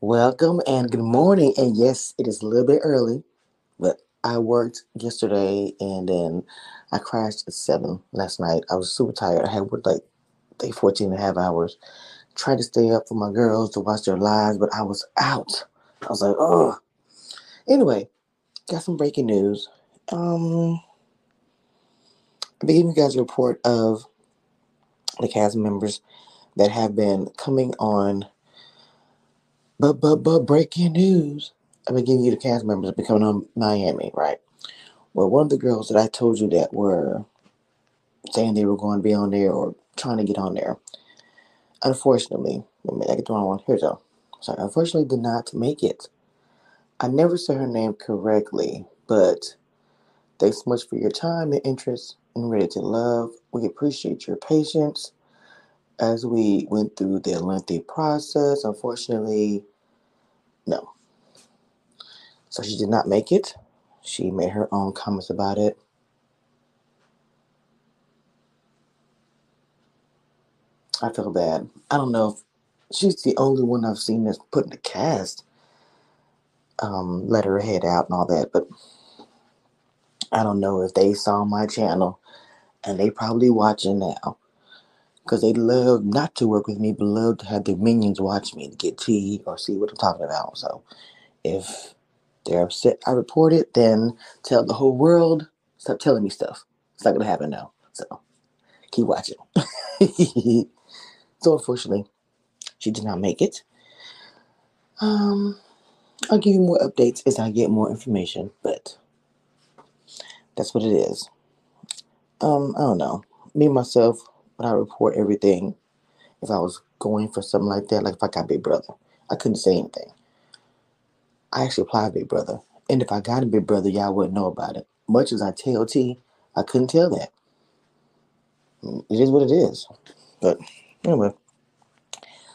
Welcome and good morning. And yes, it is a little bit early, but I worked yesterday and then I crashed at 7 last night. I was super tired. I had worked like 14 and a half hours. Tried to stay up for my girls to watch their lives, but I was out. I was like, oh. Anyway, got some breaking news. I've been giving you guys a report of the cast members that have been coming on. But breaking news. I've been giving you the cast members that have been coming on Miami, right? Well, one of the girls that I told you that were saying they were going to be on there or trying to get on there, unfortunately, I get the wrong one. Here we go. Sorry, unfortunately did not make it. I never said her name correctly, but thanks so much for your time and interest in Ready to Love. We appreciate your patience as we went through the lengthy process. Unfortunately, no. So she did not make it. She made her own comments about it. I feel bad. I don't know if she's the only one I've seen that's put in the cast. Let her head out and all that, but I don't know if they saw my channel and they probably watching now because they love not to work with me, but love to have their minions watch me and get tea or see what I'm talking about. So if they're upset I report it, then tell the whole world, stop telling me stuff. It's not going to happen now. So keep watching. So unfortunately, she did not make it. I'll give you more updates as I get more information, but that's what it is. I don't know. Me, myself, when I report everything, if I was going for something like that, like if I got Big Brother, I couldn't say anything. I actually applied Big Brother. And if I got a Big Brother, y'all wouldn't know about it. Much as I tell T, I couldn't tell that. It is what it is. But anyway,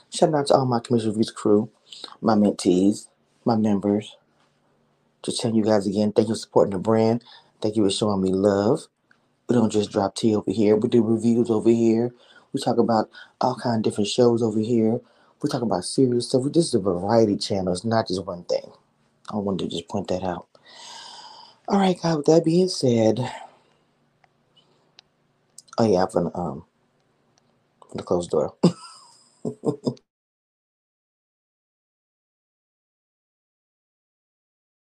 shout out to all my Commission Reviews crew, my mentees, my members. Just telling you guys again, thank you for supporting the brand. Thank you for showing me love. We don't just drop tea over here. We do reviews over here. We talk about all kinds of different shows over here. We talk about serious stuff. This is a variety channel. It's not just one thing. I wanted to just point that out. All right, guys. With that being said, oh yeah, I'm gonna close the door.